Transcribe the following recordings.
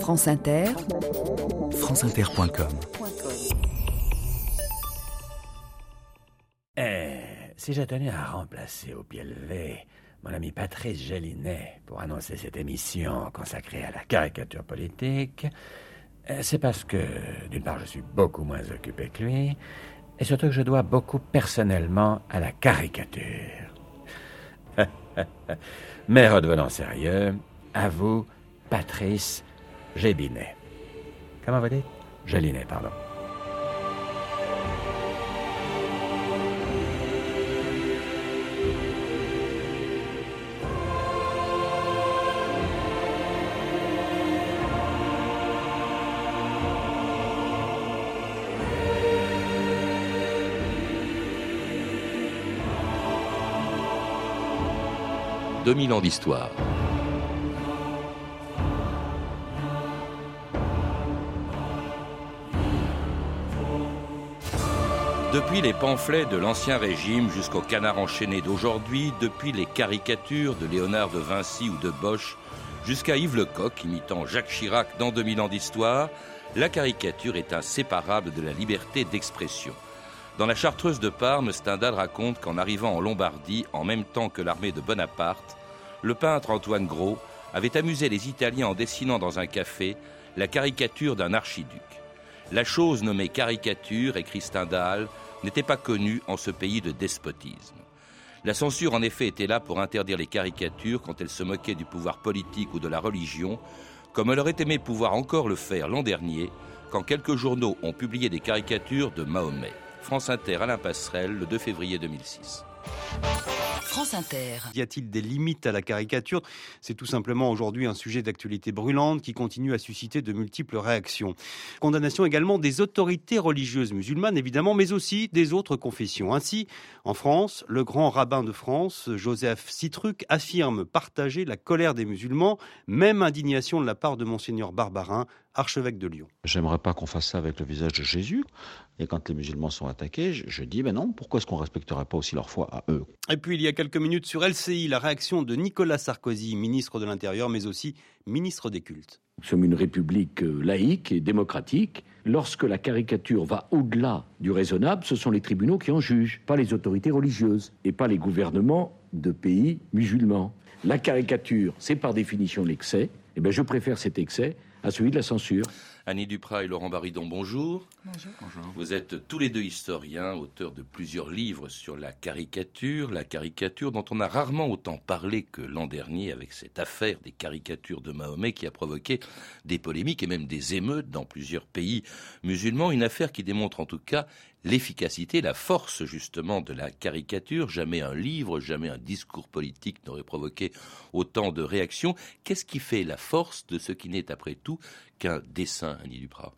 France Inter, franceinter.com. Si je tenais à remplacer au pied levé mon ami Patrice Gélinet pour annoncer cette émission consacrée à la caricature politique, c'est parce que, d'une part, je suis beaucoup moins occupé que lui, et surtout que je dois beaucoup personnellement à la caricature. Mais redevenons sérieux, à vous, Patrice Gélinet. Comment vous dites? Gélinet, pardon. « 2000 ans d'histoire ». Depuis les pamphlets de l'Ancien Régime jusqu'au Canard enchaîné d'aujourd'hui, depuis les caricatures de Léonard de Vinci ou de Bosch, jusqu'à Yves Lecoq imitant Jacques Chirac dans « 2000 ans d'histoire », la caricature est inséparable de la liberté d'expression. Dans la Chartreuse de Parme, Stendhal raconte qu'en arrivant en Lombardie, en même temps que l'armée de Bonaparte, le peintre Antoine Gros avait amusé les Italiens en dessinant dans un café la caricature d'un archiduc. La chose nommée caricature, écrit Stendhal, n'était pas connue en ce pays de despotisme. La censure en effet était là pour interdire les caricatures quand elles se moquaient du pouvoir politique ou de la religion, comme elle aurait aimé pouvoir encore le faire l'an dernier, quand quelques journaux ont publié des caricatures de Mahomet. France Inter, Alain Passerelle, le 2 février 2006. France Inter. Y a-t-il des limites à la caricature ? C'est tout simplement aujourd'hui un sujet d'actualité brûlante qui continue à susciter de multiples réactions. Condamnation également des autorités religieuses musulmanes, évidemment, mais aussi des autres confessions. Ainsi, en France, le grand rabbin de France, Joseph Sitruk, affirme partager la colère des musulmans, même indignation de la part de Mgr Barbarin, archevêque de Lyon. J'aimerais pas qu'on fasse ça avec le visage de Jésus. Et quand les musulmans sont attaqués, je dis, ben non, pourquoi est-ce qu'on respecterait pas aussi leur foi à eux ? Et puis, il y a quelques minutes sur LCI, la réaction de Nicolas Sarkozy, ministre de l'Intérieur, mais aussi ministre des Cultes. Nous sommes une république laïque et démocratique. Lorsque la caricature va au-delà du raisonnable, ce sont les tribunaux qui en jugent, pas les autorités religieuses et pas les gouvernements de pays musulmans. La caricature, c'est par définition l'excès. Eh bien, je préfère cet excès à celui de la censure. Annie Duprat et Laurent Baridon, bonjour. Bonjour. Vous êtes tous les deux historiens, auteurs de plusieurs livres sur la caricature dont on a rarement autant parlé que l'an dernier avec cette affaire des caricatures de Mahomet qui a provoqué des polémiques et même des émeutes dans plusieurs pays musulmans. Une affaire qui démontre en tout cas l'efficacité, la force justement de la caricature. Jamais un livre, jamais un discours politique n'aurait provoqué autant de réactions. Qu'est-ce qui fait la force de ce qui n'est après tout qu'un dessin, Annie Duprat?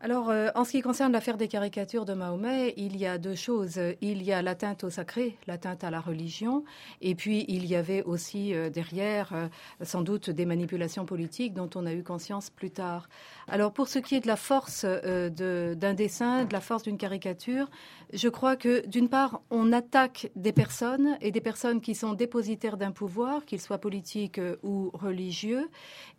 Alors, en ce qui concerne l'affaire des caricatures de Mahomet, il y a deux choses. Il y a l'atteinte au sacré, l'atteinte à la religion, et puis il y avait aussi derrière, sans doute, des manipulations politiques dont on a eu conscience plus tard. Alors, pour ce qui est de la force d'un dessin, de la force d'une caricature, je crois que, d'une part, on attaque des personnes, et des personnes qui sont dépositaires d'un pouvoir, qu'ils soient politiques ou religieux,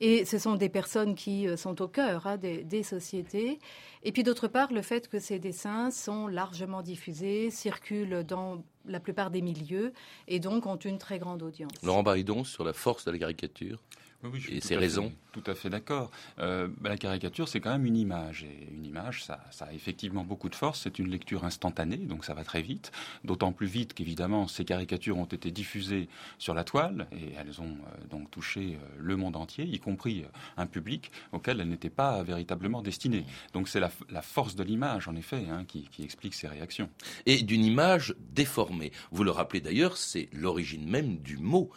et ce sont des personnes qui sont au cœur des sociétés. Et puis d'autre part, le fait que ces dessins sont largement diffusés, circulent dans la plupart des milieux et donc ont une très grande audience. Laurent Baridon, sur la force de la caricature ? Oui, et ses raisons. Tout à fait d'accord. La caricature, c'est quand même une image. Et une image, ça a effectivement beaucoup de force. C'est une lecture instantanée, donc ça va très vite. D'autant plus vite qu'évidemment, ces caricatures ont été diffusées sur la toile. Et elles ont donc touché le monde entier, y compris un public auquel elles n'étaient pas véritablement destinées. Donc c'est la force de l'image, en effet, qui explique ces réactions. Et d'une image déformée. Vous le rappelez d'ailleurs, c'est l'origine même du mot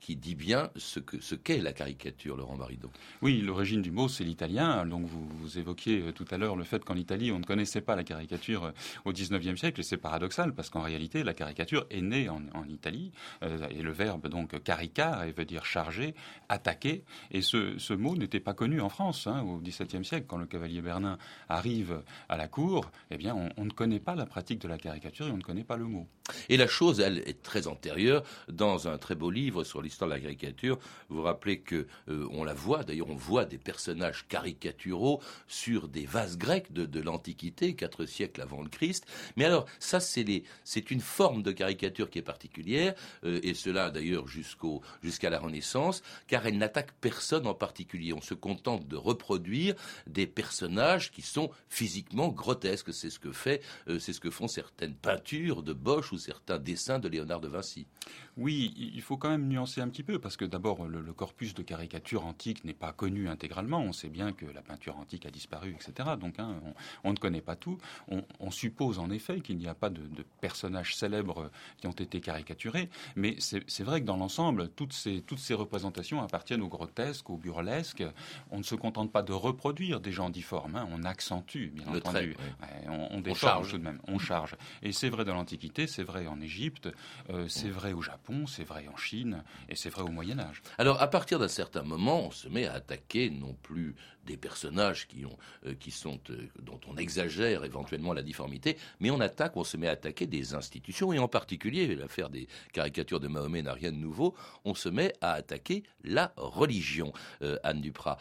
qui dit bien ce qu'est la caricature, Laurent Baridon. Oui, l'origine du mot, c'est l'italien. Donc vous évoquiez tout à l'heure le fait qu'en Italie, on ne connaissait pas la caricature au XIXe siècle. Et c'est paradoxal parce qu'en réalité, la caricature est née en Italie. Et le verbe donc caricare veut dire charger, attaquer. Et ce mot n'était pas connu en France au XVIIe siècle. Quand le cavalier Bernin arrive à la cour, eh bien, on ne connaît pas la pratique de la caricature et on ne connaît pas le mot. Et la chose, elle, est très antérieure. Dans un très beau livre sur l'histoire de la caricature, vous rappelez que on la voit, d'ailleurs on voit des personnages caricaturaux sur des vases grecs de l'Antiquité, 4 siècles avant le Christ. Mais alors ça c'est une forme de caricature qui est particulière, et cela d'ailleurs jusqu'à la Renaissance, car elle n'attaque personne en particulier. On se contente de reproduire des personnages qui sont physiquement grotesques. C'est ce que font certaines peintures de Bosch ou certains dessins de Léonard de Vinci. Oui, il faut quand même nuancer un petit peu, parce que d'abord, le corpus de caricature antique n'est pas connu intégralement. On sait bien que la peinture antique a disparu, etc. Donc, on ne connaît pas tout. On suppose, en effet, qu'il n'y a pas de personnages célèbres qui ont été caricaturés. Mais c'est vrai que, dans l'ensemble, toutes ces représentations appartiennent au grotesque, au burlesque. On ne se contente pas de reproduire des gens difformes. On accentue, bien le entendu. Trait, ouais. Ouais, on décharge tout de même. On charge. Et c'est vrai dans l'Antiquité, c'est vrai en Égypte, c'est vrai au Japon, c'est vrai en Chine, et c'est vrai au Moyen-Âge. Alors, à partir d'un certain moment, on se met à attaquer non plus des personnages dont on exagère éventuellement la difformité, mais on se met à attaquer des institutions, et en particulier, l'affaire des caricatures de Mahomet n'a rien de nouveau, on se met à attaquer la religion, Anne Duprat.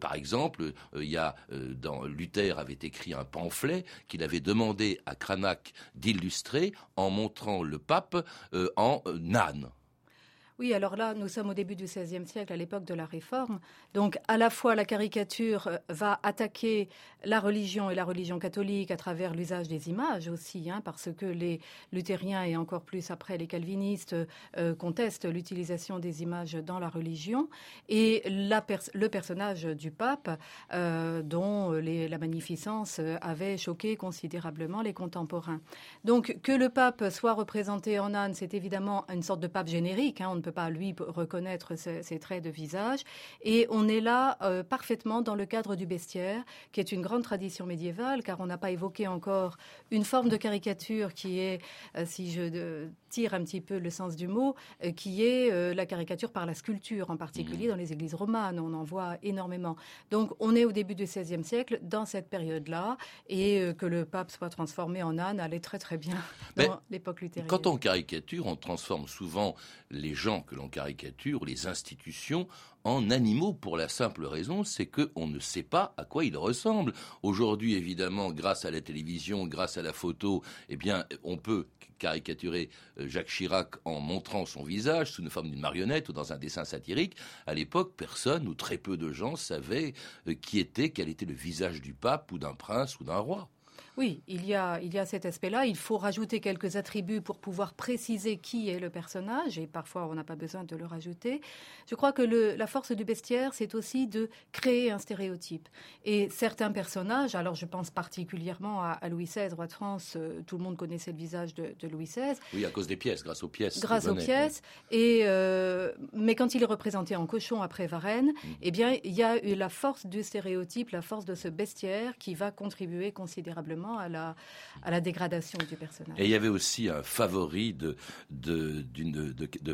Par exemple, Luther avait écrit un pamphlet qu'il avait demandé à Cranach d'illustrer en montrant le pape en âne. Oui, alors là, nous sommes au début du XVIe siècle, à l'époque de la Réforme. Donc, à la fois, la caricature va attaquer la religion et la religion catholique à travers l'usage des images aussi, parce que les luthériens et encore plus après les calvinistes contestent l'utilisation des images dans la religion. Et le personnage du pape, dont la magnificence avait choqué considérablement les contemporains. Donc, que le pape soit représenté en âne, c'est évidemment une sorte de pape générique. On ne peut pas, lui, reconnaître ses traits de visage. Et on est là parfaitement dans le cadre du bestiaire, qui est une grande tradition médiévale, car on n'a pas évoqué encore une forme de caricature qui est, si je tire un petit peu le sens du mot, qui est la caricature par la sculpture, en particulier dans les églises romanes. On en voit énormément. Donc, on est au début du XVIe siècle, dans cette période-là, et que le pape soit transformé en âne allait très très bien dans l'époque luthérienne. Quand on caricature, on transforme souvent les gens que l'on caricature, les institutions, en animaux, pour la simple raison, c'est qu'on ne sait pas à quoi ils ressemblent. Aujourd'hui, évidemment, grâce à la télévision, grâce à la photo, eh bien, on peut caricaturer Jacques Chirac en montrant son visage sous une forme d'une marionnette ou dans un dessin satirique. À l'époque, personne ou très peu de gens savaient quel était le visage du pape ou d'un prince ou d'un roi. Oui, il y a cet aspect-là. Il faut rajouter quelques attributs pour pouvoir préciser qui est le personnage, et parfois on n'a pas besoin de le rajouter. Je crois que la force du bestiaire, c'est aussi de créer un stéréotype. Et certains personnages, alors je pense particulièrement à Louis XVI, roi de France, tout le monde connaissait le visage de Louis XVI. Oui, à cause des pièces, grâce aux pièces. Oui. Mais quand il est représenté en cochon après Varennes, eh bien il y a eu la force du stéréotype, la force de ce bestiaire qui va contribuer considérablement à la dégradation du personnage. Et il y avait aussi un favori de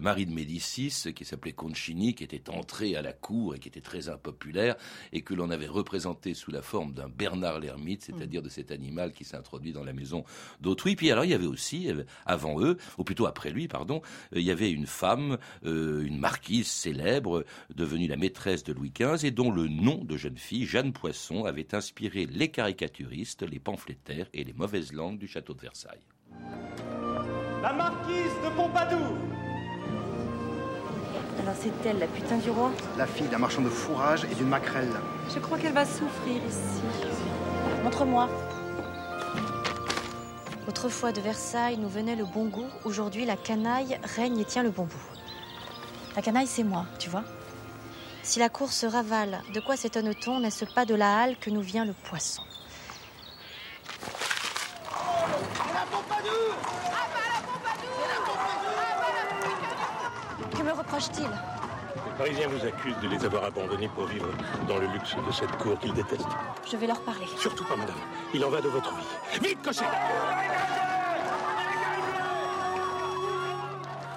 Marie de Médicis qui s'appelait Concini, qui était entré à la cour et qui était très impopulaire, et que l'on avait représenté sous la forme d'un Bernard l'ermite, c'est-à-dire de cet animal qui s'introduit dans la maison d'autrui. Puis alors il y avait aussi, avant eux, ou plutôt après lui, pardon, il y avait une femme, une marquise célèbre, devenue la maîtresse de Louis XV, et dont le nom de jeune fille, Jeanne Poisson, avait inspiré les caricaturistes, les pamphlétaires et les mauvaises langues du château de Versailles. La marquise de Pompadour. Alors c'est elle, la putain du roi ? La fille d'un marchand de fourrage et d'une maquerelle. Je crois qu'elle va souffrir ici. Montre-moi. Autrefois de Versailles nous venait le bon goût, aujourd'hui la canaille règne et tient le bon bout. La canaille c'est moi, tu vois ? Si la cour se ravale, de quoi s'étonne-t-on ? N'est-ce pas de la halle que nous vient le poisson ? Que me reproche-t-il ? Les Parisiens vous accusent de les avoir abandonnés pour vivre dans le luxe de cette cour qu'ils détestent. Je vais leur parler. Surtout pas, madame. Il en va de votre vie. Vite, cocher !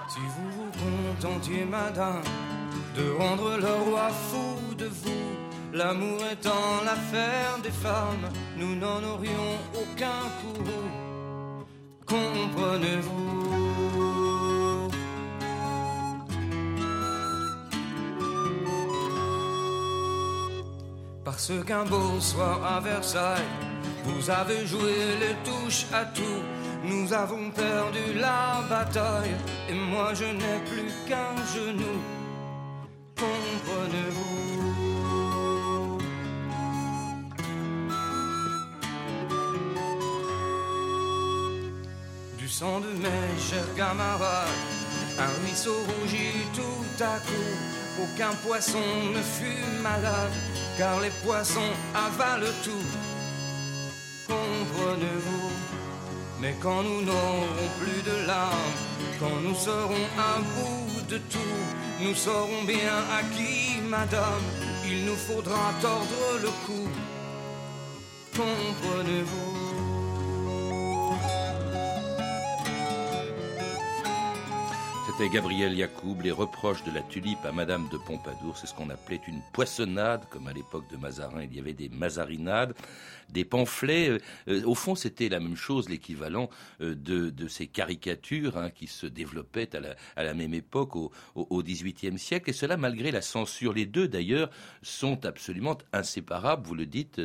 Si vous vous contentiez, madame, de rendre le roi fou de vous, l'amour étant l'affaire des femmes, nous n'en aurions aucun pour vous. Comprenez-vous ? Parce qu'un beau soir à Versailles, vous avez joué les touches à tout. Nous avons perdu la bataille, et moi je n'ai plus qu'un genou. Comprenez-vous? Du sang de mes chers camarades, un ruisseau rougit tout à coup. Aucun poisson ne fut malade, car les poissons avalent tout. Comprenez-vous? Mais quand nous n'aurons plus de larmes, quand nous serons à bout de tout, nous saurons bien à qui, madame, il nous faudra tordre le cou. Comprenez-vous? C'était Gabriel Yacoub, les reproches de la tulipe à Madame de Pompadour. C'est ce qu'on appelait une poissonnade, comme à l'époque de Mazarin, il y avait des mazarinades, des pamphlets. Au fond, c'était la même chose, l'équivalent de ces caricatures hein, qui se développaient à la même époque, au XVIIIe siècle. Et cela, malgré la censure. Les deux, d'ailleurs, sont absolument inséparables, vous le dites,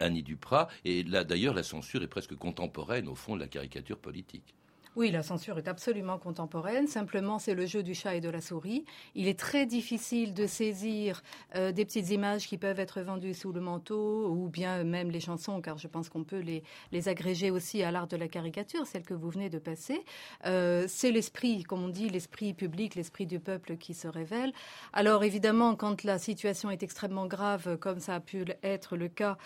Annie Duprat. Et là, d'ailleurs, la censure est presque contemporaine, au fond, de la caricature politique. Oui, la censure est absolument contemporaine. Simplement, c'est le jeu du chat et de la souris. Il est très difficile de saisir des petites images qui peuvent être vendues sous le manteau ou bien même les chansons, car je pense qu'on peut les agréger aussi à l'art de la caricature, celle que vous venez de passer. C'est l'esprit, comme on dit, l'esprit public, l'esprit du peuple qui se révèle. Alors, évidemment, quand la situation est extrêmement grave, comme ça a pu être le cas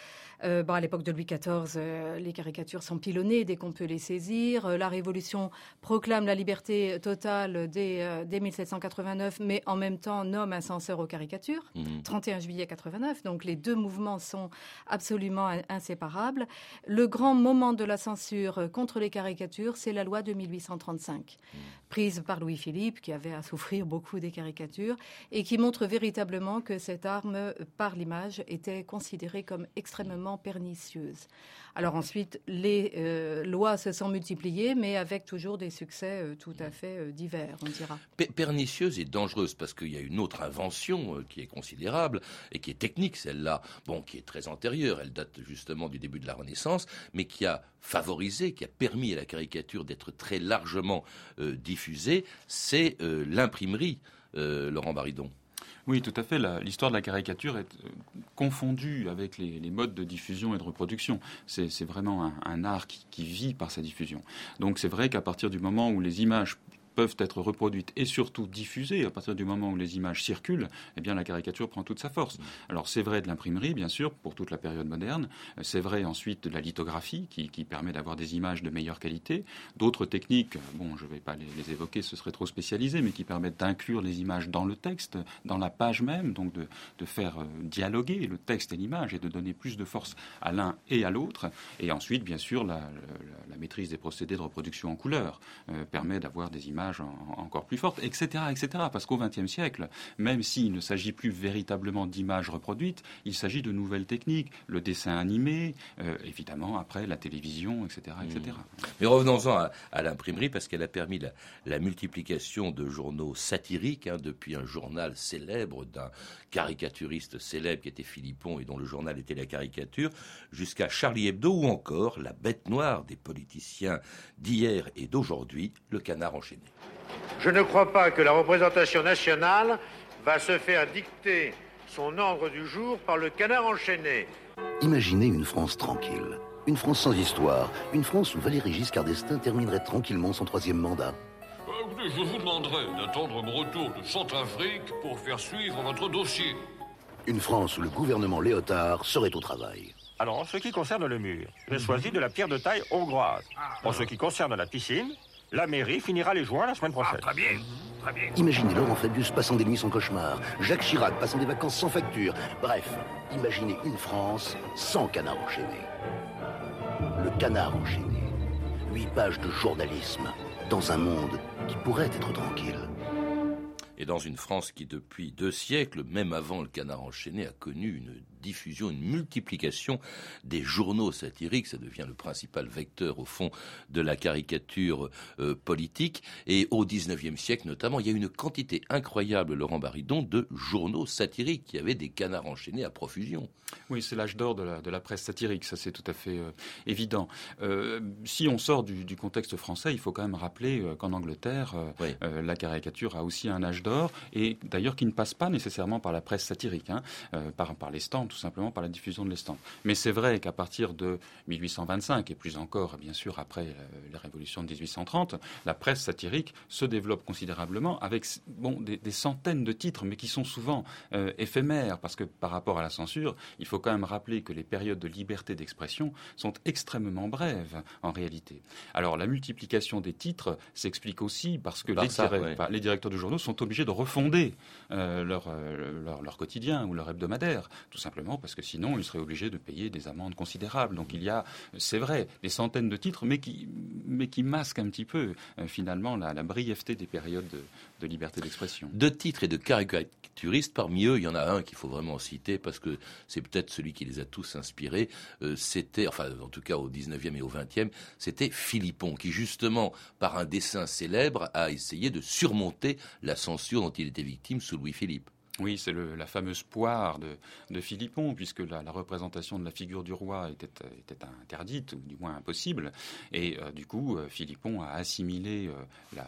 à l'époque de Louis XIV, les caricatures sont pilonnées dès qu'on peut les saisir. La Révolution proclame la liberté totale dès 1789, mais en même temps nomme un censeur aux caricatures, 31 juillet 89, donc les deux mouvements sont absolument inséparables. Le grand moment de la censure contre les caricatures, c'est la loi de 1835, prise par Louis-Philippe, qui avait à souffrir beaucoup des caricatures, et qui montre véritablement que cette arme, par l'image, était considérée comme extrêmement pernicieuse. Alors ensuite, les lois se sont multipliées, mais avec toujours des succès tout à fait divers, on dira. Pernicieuse et dangereuse, parce qu'il y a une autre invention qui est considérable et qui est technique, celle-là, bon, qui est très antérieure, elle date justement du début de la Renaissance, mais qui a favorisé, qui a permis à la caricature d'être très largement diffusée, c'est l'imprimerie, Laurent Baridon. Oui, tout à fait. L'histoire de la caricature est confondue avec les modes de diffusion et de reproduction. C'est vraiment un art qui vit par sa diffusion. Donc c'est vrai qu'à partir du moment où les images peuvent être reproduites et surtout diffusées, à partir du moment où les images circulent, eh bien la caricature prend toute sa force. Alors c'est vrai de l'imprimerie, bien sûr, pour toute la période moderne. C'est vrai ensuite de la lithographie, qui permet d'avoir des images de meilleure qualité. D'autres techniques, bon, je ne vais pas les évoquer, ce serait trop spécialisé, mais qui permettent d'inclure les images dans le texte, dans la page même, donc de faire dialoguer le texte et l'image et de donner plus de force à l'un et à l'autre. Et ensuite, bien sûr, la maîtrise des procédés de reproduction en couleur permet d'avoir des images encore plus forte, etc., etc. Parce qu'au XXe siècle, même s'il ne s'agit plus véritablement d'images reproduites, il s'agit de nouvelles techniques, le dessin animé, évidemment, après, la télévision, etc., etc. Mais revenons-en à l'imprimerie, parce qu'elle a permis la multiplication de journaux satiriques, hein, depuis un journal célèbre d'un caricaturiste célèbre qui était Philippon et dont le journal était la caricature, jusqu'à Charlie Hebdo ou encore la bête noire des politiciens d'hier et d'aujourd'hui, le Canard enchaîné. Je ne crois pas que la représentation nationale va se faire dicter son ordre du jour par le Canard enchaîné. Imaginez une France tranquille, une France sans histoire, une France où Valéry Giscard d'Estaing terminerait tranquillement son troisième mandat. Je vous demanderai d'attendre mon retour de Centrafrique pour faire suivre votre dossier. Une France où le gouvernement Léotard serait au travail. Alors, en ce qui concerne le mur, j'ai choisi de la pierre de taille hongroise. En ce qui concerne la piscine, la mairie finira les joints la semaine prochaine. Ah, très bien, très bien. Imaginez Laurent Fabius passant des nuits sans cauchemar, Jacques Chirac passant des vacances sans facture. Bref, imaginez une France sans Canard enchaîné. Le Canard enchaîné. 8 pages de journalisme dans un monde qui pourrait être tranquille. et dans une France qui, depuis 2 siècles, même avant le Canard enchaîné, a connu une diffusion, une multiplication des journaux satiriques. Ça devient le principal vecteur, au fond, de la caricature politique. Et au XIXe siècle, notamment, il y a une quantité incroyable, Laurent Baridon, de journaux satiriques qui avaient des canards enchaînés à profusion. Oui, c'est l'âge d'or de la presse satirique, ça c'est tout à fait évident. Si on sort du contexte français, il faut quand même rappeler qu'en Angleterre, oui, la caricature a aussi un âge d'or, et d'ailleurs qui ne passe pas nécessairement par la presse satirique, par les stands, tout simplement par la diffusion de les stands. Mais c'est vrai qu'à partir de 1825, et plus encore bien sûr après la révolution de 1830, la presse satirique se développe considérablement avec des centaines de titres, mais qui sont souvent éphémères, parce que par rapport à la censure, il faut quand même rappeler que les périodes de liberté d'expression sont extrêmement brèves en réalité. Alors la multiplication des titres s'explique aussi parce que les directeurs de journaux sont obligés de refonder leur quotidien ou leur hebdomadaire, tout simplement parce que sinon ils seraient obligés de payer des amendes considérables. Donc il y a, c'est vrai, des centaines de titres, mais qui masquent un petit peu finalement la brièveté des périodes de liberté d'expression. De titres et de caricaturistes, parmi eux, il y en a un qu'il faut vraiment citer parce que c'est peut-être celui qui les a tous inspirés. C'était, enfin en tout cas au 19e et au 20e, c'était Philippon qui justement, par un dessin célèbre, a essayé de surmonter la censure dont il était victime sous Louis-Philippe. Oui, c'est la fameuse poire de Philippon, puisque la représentation de la figure du roi était interdite, ou du moins impossible. Et du coup, Philippon a assimilé la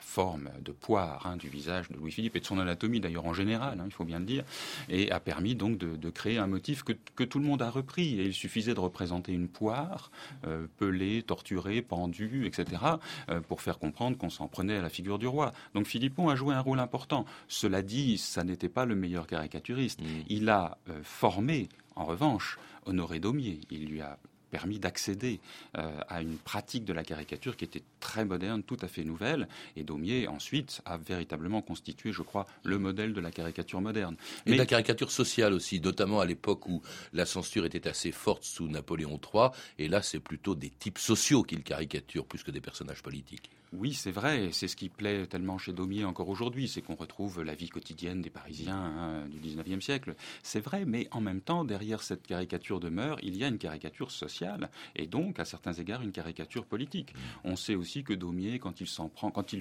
forme de poire du visage de Louis-Philippe, et de son anatomie d'ailleurs en général, il faut bien le dire, et a permis donc de créer un motif que tout le monde a repris. Et il suffisait de représenter une poire, pelée, torturée, pendue, etc., pour faire comprendre qu'on s'en prenait à la figure du roi. Donc Philippon a joué un rôle important. Cela dit, ça n'était pas le meilleur caricaturiste. Il a formé, en revanche, Honoré Daumier. Il lui a permis d'accéder à une pratique de la caricature qui était très moderne, tout à fait nouvelle. Et Daumier, ensuite, a véritablement constitué, je crois, le modèle de la caricature moderne. Mais de la caricature sociale aussi, notamment à l'époque où la censure était assez forte sous Napoléon III. Et là, c'est plutôt des types sociaux qu'il caricature, plus que des personnages politiques. Oui, c'est vrai. C'est ce qui plaît tellement chez Daumier encore aujourd'hui. C'est qu'on retrouve la vie quotidienne des Parisiens du 19e siècle. C'est vrai, mais en même temps, derrière cette caricature demeure, il y a une caricature sociale et donc, à certains égards, une caricature politique. On sait aussi que Daumier, quand il s'en prend, quand il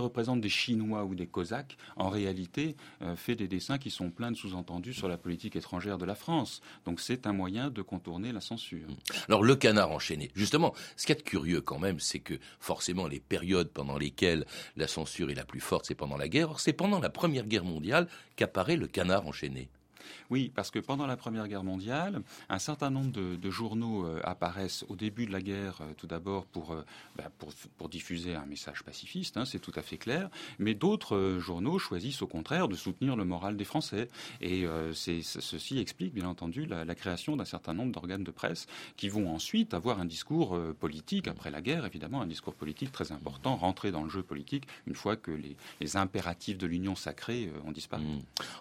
représente des Chinois ou des Cosaques, en réalité, fait des dessins qui sont pleins de sous-entendus sur la politique étrangère de la France. Donc, c'est un moyen de contourner la censure. Alors, le Canard enchaîné. Justement, ce qu'il y a de curieux quand même, c'est que forcément, les périodes pendant lesquelles la censure est la plus forte, c'est pendant la guerre. Or, c'est pendant la Première Guerre mondiale qu'apparaît le Canard enchaîné. Oui, parce que pendant la Première Guerre mondiale, un certain nombre de journaux apparaissent au début de la guerre, tout d'abord pour diffuser un message pacifiste, c'est tout à fait clair, mais d'autres journaux choisissent au contraire de soutenir le moral des Français. Et ceci explique bien entendu la création d'un certain nombre d'organes de presse qui vont ensuite avoir un discours politique, après la guerre évidemment, un discours politique très important, rentré dans le jeu politique une fois que les impératifs de l'union sacrée ont disparu.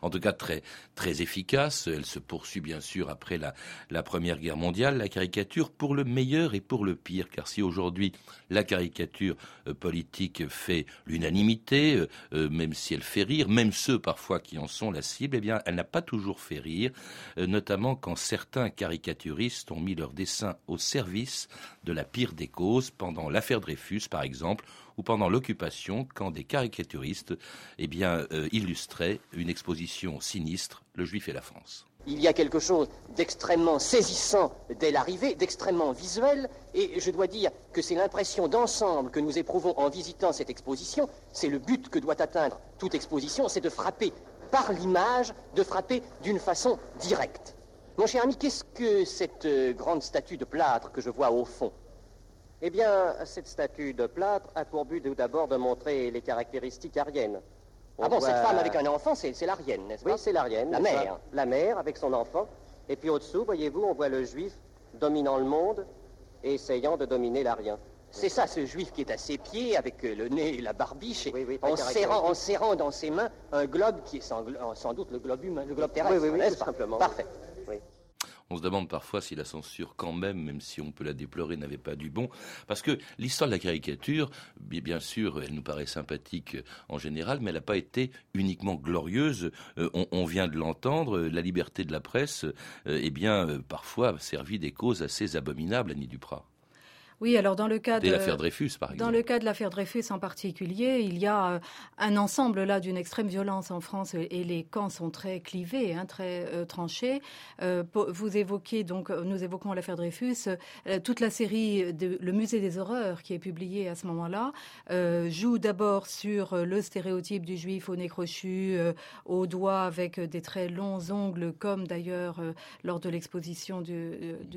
En tout cas, très, très efficace. Elle se poursuit bien sûr après la Première Guerre mondiale, la caricature pour le meilleur et pour le pire. Car si aujourd'hui la caricature politique fait l'unanimité, même si elle fait rire, même ceux parfois qui en sont la cible, eh bien elle n'a pas toujours fait rire, notamment quand certains caricaturistes ont mis leur dessin au service de la pire des causes, pendant l'affaire Dreyfus par exemple, ou pendant l'occupation, quand des caricaturistes illustraient une exposition sinistre, le Juif et la France. Il y a quelque chose d'extrêmement saisissant dès l'arrivée, d'extrêmement visuel, et je dois dire que c'est l'impression d'ensemble que nous éprouvons en visitant cette exposition. C'est le but que doit atteindre toute exposition, c'est de frapper par l'image, de frapper d'une façon directe. Mon cher ami, qu'est-ce que cette grande statue de plâtre que je vois au fond ? Eh bien, cette statue de plâtre a pour but tout d'abord de montrer les caractéristiques ariennes. Cette femme avec un enfant, c'est l'arienne, n'est-ce pas ? Oui, c'est l'arienne. La mère. Ça. La mère avec son enfant. Et puis au-dessous, voyez-vous, on voit le juif dominant le monde et essayant de dominer l'arien. C'est ça, ce juif qui est à ses pieds, avec le nez et la barbiche, et en serrant dans ses mains un globe qui est sans doute le globe humain, le globe terrestre. Oui, tout simplement. Parfait. On se demande parfois si la censure, quand même si on peut la déplorer, n'avait pas du bon. Parce que l'histoire de la caricature, bien sûr, elle nous paraît sympathique en général, mais elle n'a pas été uniquement glorieuse. On vient de l'entendre, la liberté de la presse, parfois a servi des causes assez abominables, Annie Duprat. Oui, alors dans le cas de l'affaire Dreyfus, par exemple. Dans le cas de l'affaire Dreyfus en particulier, il y a un ensemble là d'une extrême violence en France et les camps sont très clivés, hein, très tranchés. Vous évoquez donc, nous évoquons l'affaire Dreyfus, toute la série de le Musée des horreurs qui est publiée à ce moment-là joue d'abord sur le stéréotype du Juif au nez crochu, aux doigts avec des très longs ongles, comme d'ailleurs lors de l'exposition du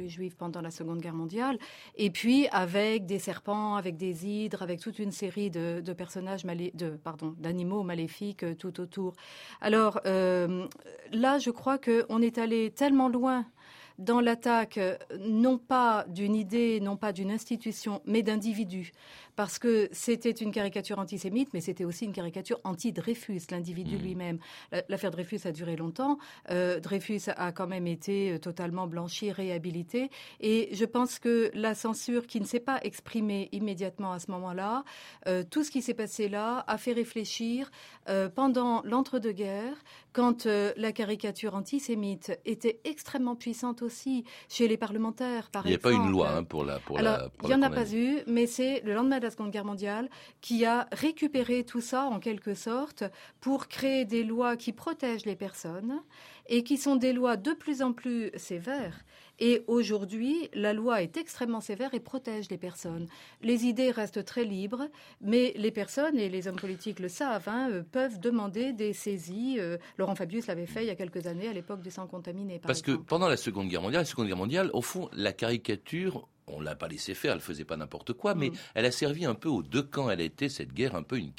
Juif pendant la Seconde Guerre mondiale, et puis avec des serpents, avec des hydres, avec toute une série de personnages d'animaux maléfiques tout autour. Alors là, je crois qu'on est allé tellement loin dans l'attaque, non pas d'une idée, non pas d'une institution, mais d'individus. Parce que c'était une caricature antisémite, mais c'était aussi une caricature anti-Dreyfus, l'individu lui-même. L'affaire Dreyfus a duré longtemps. Dreyfus a quand même été totalement blanchi, réhabilité. Et je pense que la censure qui ne s'est pas exprimée immédiatement à ce moment-là, tout ce qui s'est passé là a fait réfléchir pendant l'entre-deux-guerres, quand la caricature antisémite était extrêmement puissante aussi chez les parlementaires, par exemple. Il n'y a pas une loi pour il n'y en a pas eu, mais c'est le lendemain de la Seconde Guerre mondiale qui a récupéré tout ça, en quelque sorte, pour créer des lois qui protègent les personnes et qui sont des lois de plus en plus sévères. Et aujourd'hui, la loi est extrêmement sévère et protège les personnes. Les idées restent très libres, mais les personnes, et les hommes politiques le savent, peuvent demander des saisies. Laurent Fabius l'avait fait il y a quelques années, à l'époque du sang contaminé. Parce que pendant la Seconde Guerre mondiale, au fond, la caricature, on ne l'a pas laissé faire, elle ne faisait pas n'importe quoi, mais elle a servi un peu aux deux camps. Elle a été, cette guerre, un peu une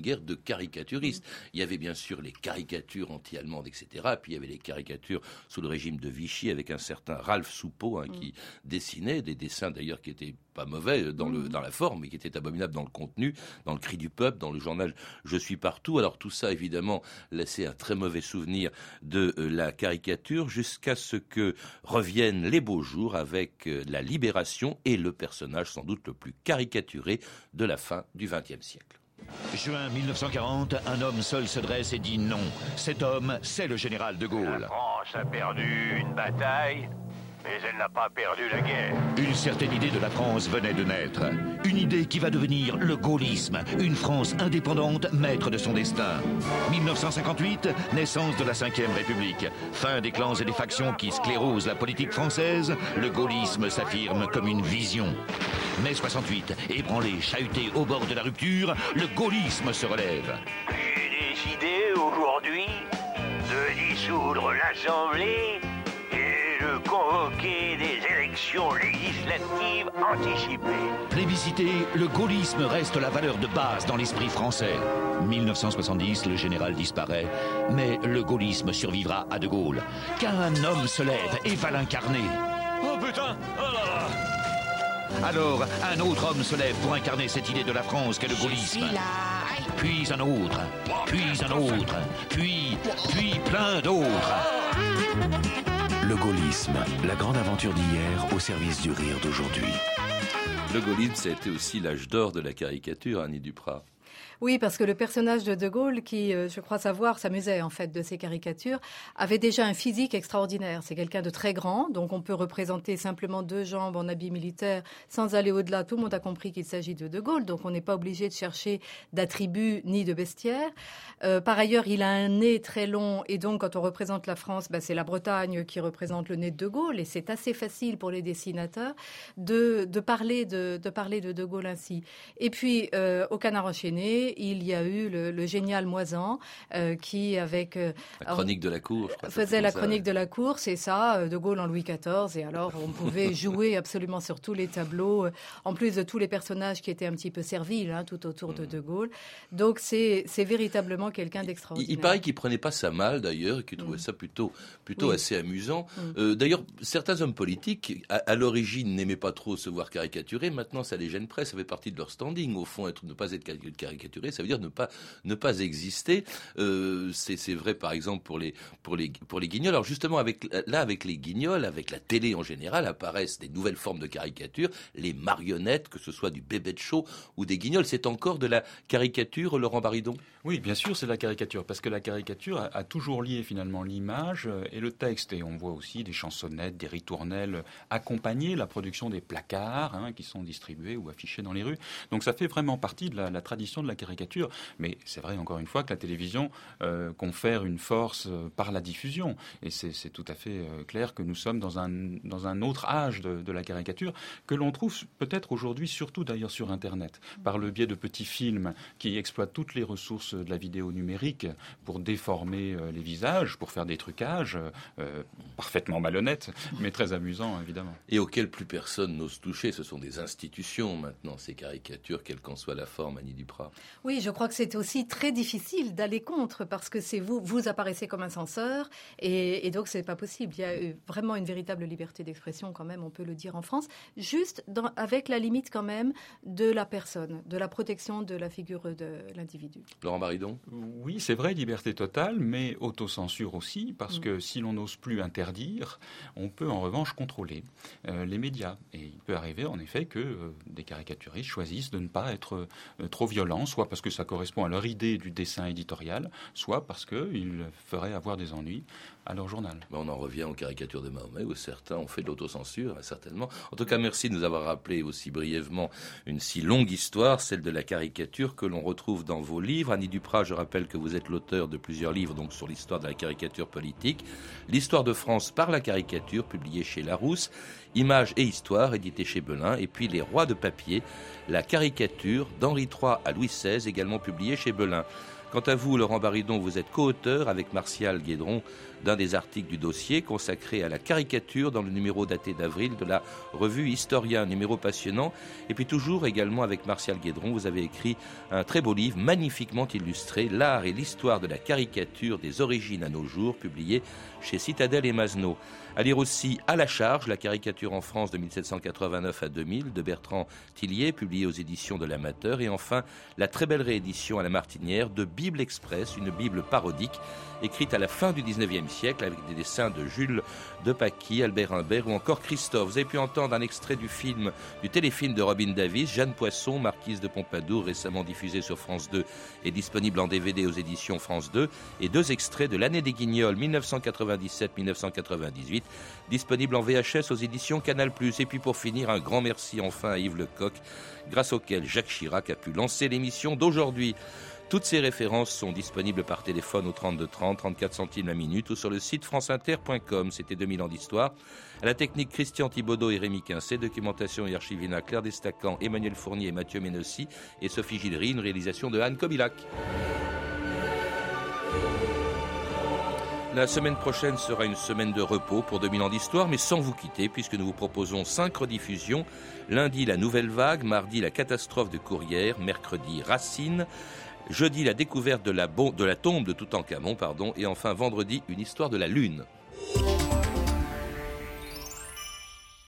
guerre de caricaturistes. Il y avait bien sûr les caricatures anti-allemandes, etc. Puis il y avait les caricatures sous le régime de Vichy, avec un certain Ralph Soupault qui dessinait des dessins d'ailleurs qui étaient pas mauvais dans la forme, mais qui était abominable dans le contenu, dans le cri du peuple, dans le journal « Je suis partout ». Alors tout ça, évidemment, laissait un très mauvais souvenir de la caricature, jusqu'à ce que reviennent les beaux jours avec la Libération et le personnage sans doute le plus caricaturé de la fin du XXe siècle. Juin 1940, un homme seul se dresse et dit non. Cet homme, c'est le général de Gaulle. La France a perdu une bataille, mais elle n'a pas perdu la guerre. Une certaine idée de la France venait de naître. Une idée qui va devenir le gaullisme. Une France indépendante, maître de son destin. 1958, naissance de la Ve République. Fin des clans et des factions qui sclérosent la politique française. Le gaullisme s'affirme comme une vision. Mai 68, ébranlé, chahuté au bord de la rupture, le gaullisme se relève. J'ai décidé aujourd'hui de dissoudre l'Assemblée convoquer des élections législatives anticipées. Plébiscité, le gaullisme reste la valeur de base dans l'esprit français. 1970, le général disparaît, mais le gaullisme survivra à De Gaulle. Qu'un homme se lève et va l'incarner. Oh putain! Oh là là! Alors, un autre homme se lève pour incarner cette idée de la France qu'est le gaullisme. Puis un autre, puis un autre, puis plein d'autres. Le gaullisme, la grande aventure d'hier au service du rire d'aujourd'hui. Le gaullisme, ça a été aussi l'âge d'or de la caricature, Annie Duprat. Oui, parce que le personnage de De Gaulle, qui, je crois savoir, s'amusait en fait de ses caricatures, avait déjà un physique extraordinaire. C'est quelqu'un de très grand, donc on peut représenter simplement deux jambes en habit militaire sans aller au-delà. Tout le monde a compris qu'il s'agit de De Gaulle, donc on n'est pas obligé de chercher d'attributs ni de bestiaire. Par ailleurs, il a un nez très long et donc quand on représente la France, c'est la Bretagne qui représente le nez de De Gaulle et c'est assez facile pour les dessinateurs de parler de De Gaulle ainsi. Et puis, au Canard enchaîné, il y a eu le génial Moisan qui, avec la chronique de la cour, faisait la chronique de la cour, c'est ça, De Gaulle en Louis XIV. Et alors, on pouvait jouer absolument sur tous les tableaux, en plus de tous les personnages qui étaient un petit peu serviles, tout autour de De Gaulle. Donc, c'est véritablement quelqu'un d'extraordinaire. Il paraît qu'il prenait pas ça mal, d'ailleurs, qu'il trouvait ça plutôt oui, assez amusant. D'ailleurs, certains hommes politiques, à l'origine, n'aimaient pas trop se voir caricaturés. Maintenant, ça les gêne presque. Ça fait partie de leur standing, au fond, ne pas être caricaturé. dénaturer, ça veut dire ne pas exister. C'est vrai par exemple pour les Guignols. Alors justement avec les Guignols, avec la télé en général, apparaissent des nouvelles formes de caricature, les marionnettes, que ce soit du bébé de show ou des Guignols. C'est encore de la caricature, Laurent Baridon? Oui, bien sûr, c'est de la caricature, parce que la caricature a toujours lié finalement l'image et le texte. Et on voit aussi des chansonnettes, des ritournelles accompagner la production des placards qui sont distribués ou affichés dans les rues. Donc ça fait vraiment partie de la tradition de la caricature. Mais c'est vrai, encore une fois, que la télévision confère une force par la diffusion. Et c'est tout à fait clair que nous sommes dans un autre âge de la caricature, que l'on trouve peut-être aujourd'hui, surtout d'ailleurs sur Internet, par le biais de petits films qui exploitent toutes les ressources de la vidéo numérique pour déformer les visages, pour faire des trucages parfaitement malhonnêtes, mais très amusants, évidemment. Et auxquels plus personne n'ose toucher. Ce sont des institutions maintenant, ces caricatures, quelle qu'en soit la forme, Annie Duprat. Oui, je crois que c'est aussi très difficile d'aller contre, parce que c'est vous apparaissez comme un censeur, et donc c'est pas possible. Il y a vraiment une véritable liberté d'expression quand même, on peut le dire en France, juste avec la limite quand même de la personne, de la protection de la figure de l'individu. Laurent Baridon ? Oui, c'est vrai, liberté totale, mais autocensure aussi, parce que si l'on n'ose plus interdire, on peut en revanche contrôler les médias. Et il peut arriver en effet que des caricaturistes choisissent de ne pas être trop violents, soit parce que ça correspond à leur idée du dessin éditorial, soit parce qu'ils feraient avoir des ennuis à leur journal. On en revient aux caricatures de Mahomet, où certains ont fait de l'autocensure, certainement. En tout cas, merci de nous avoir rappelé aussi brièvement une si longue histoire, celle de la caricature que l'on retrouve dans vos livres. Annie Duprat, je rappelle que vous êtes l'auteur de plusieurs livres donc sur l'histoire de la caricature politique. L'histoire de France par la caricature, publiée chez Larousse, Images et Histoire, édité chez Belin, et puis Les Rois de papier, la caricature d'Henri III à Louis XVI, également publié chez Belin. Quant à vous, Laurent Baridon, vous êtes co-auteur avec Martial Guédron d'un des articles du dossier consacré à la caricature dans le numéro daté d'avril de la revue Historien, numéro passionnant. Et puis toujours également avec Martial Guédron, vous avez écrit un très beau livre magnifiquement illustré, L'art et l'histoire de la caricature des origines à nos jours, publié chez Citadel et Masno. À lire aussi À la charge, la caricature en France de 1789 à 2000 de Bertrand Tillier, publié aux éditions de l'Amateur. Et enfin, la très belle réédition à la Martinière de Bible Express, une Bible parodique écrite à la fin du 19e siècle avec des dessins de Jules de Paquis, Albert Humbert ou encore Christophe. Vous avez pu entendre un extrait du téléfilm de Robin Davis, Jeanne Poisson, Marquise de Pompadour, récemment diffusé sur France 2 et disponible en DVD aux éditions France 2, et deux extraits de L'année des Guignols 1997-1998, disponible en VHS aux éditions Canal+. Et puis pour finir, un grand merci enfin à Yves Lecoq, grâce auquel Jacques Chirac a pu lancer l'émission d'aujourd'hui. Toutes ces références sont disponibles par téléphone au 32 30, 34 centimes la minute, ou sur le site franceinter.com. C'était 2000 ans d'histoire. À la technique, Christian Thibaudot et Rémi Quincet. Documentation et archivina, Claire Destacan, Emmanuel Fournier et Mathieu Ménossi. Et Sophie Gillery, une réalisation de Anne Kobilac. La semaine prochaine sera une semaine de repos pour 2000 ans d'histoire, mais sans vous quitter, puisque nous vous proposons 5 rediffusions. Lundi, La Nouvelle Vague. Mardi, La Catastrophe de Courrières. Mercredi, Racine. Jeudi, la découverte de la tombe de Toutankhamon, et enfin vendredi, une histoire de la Lune.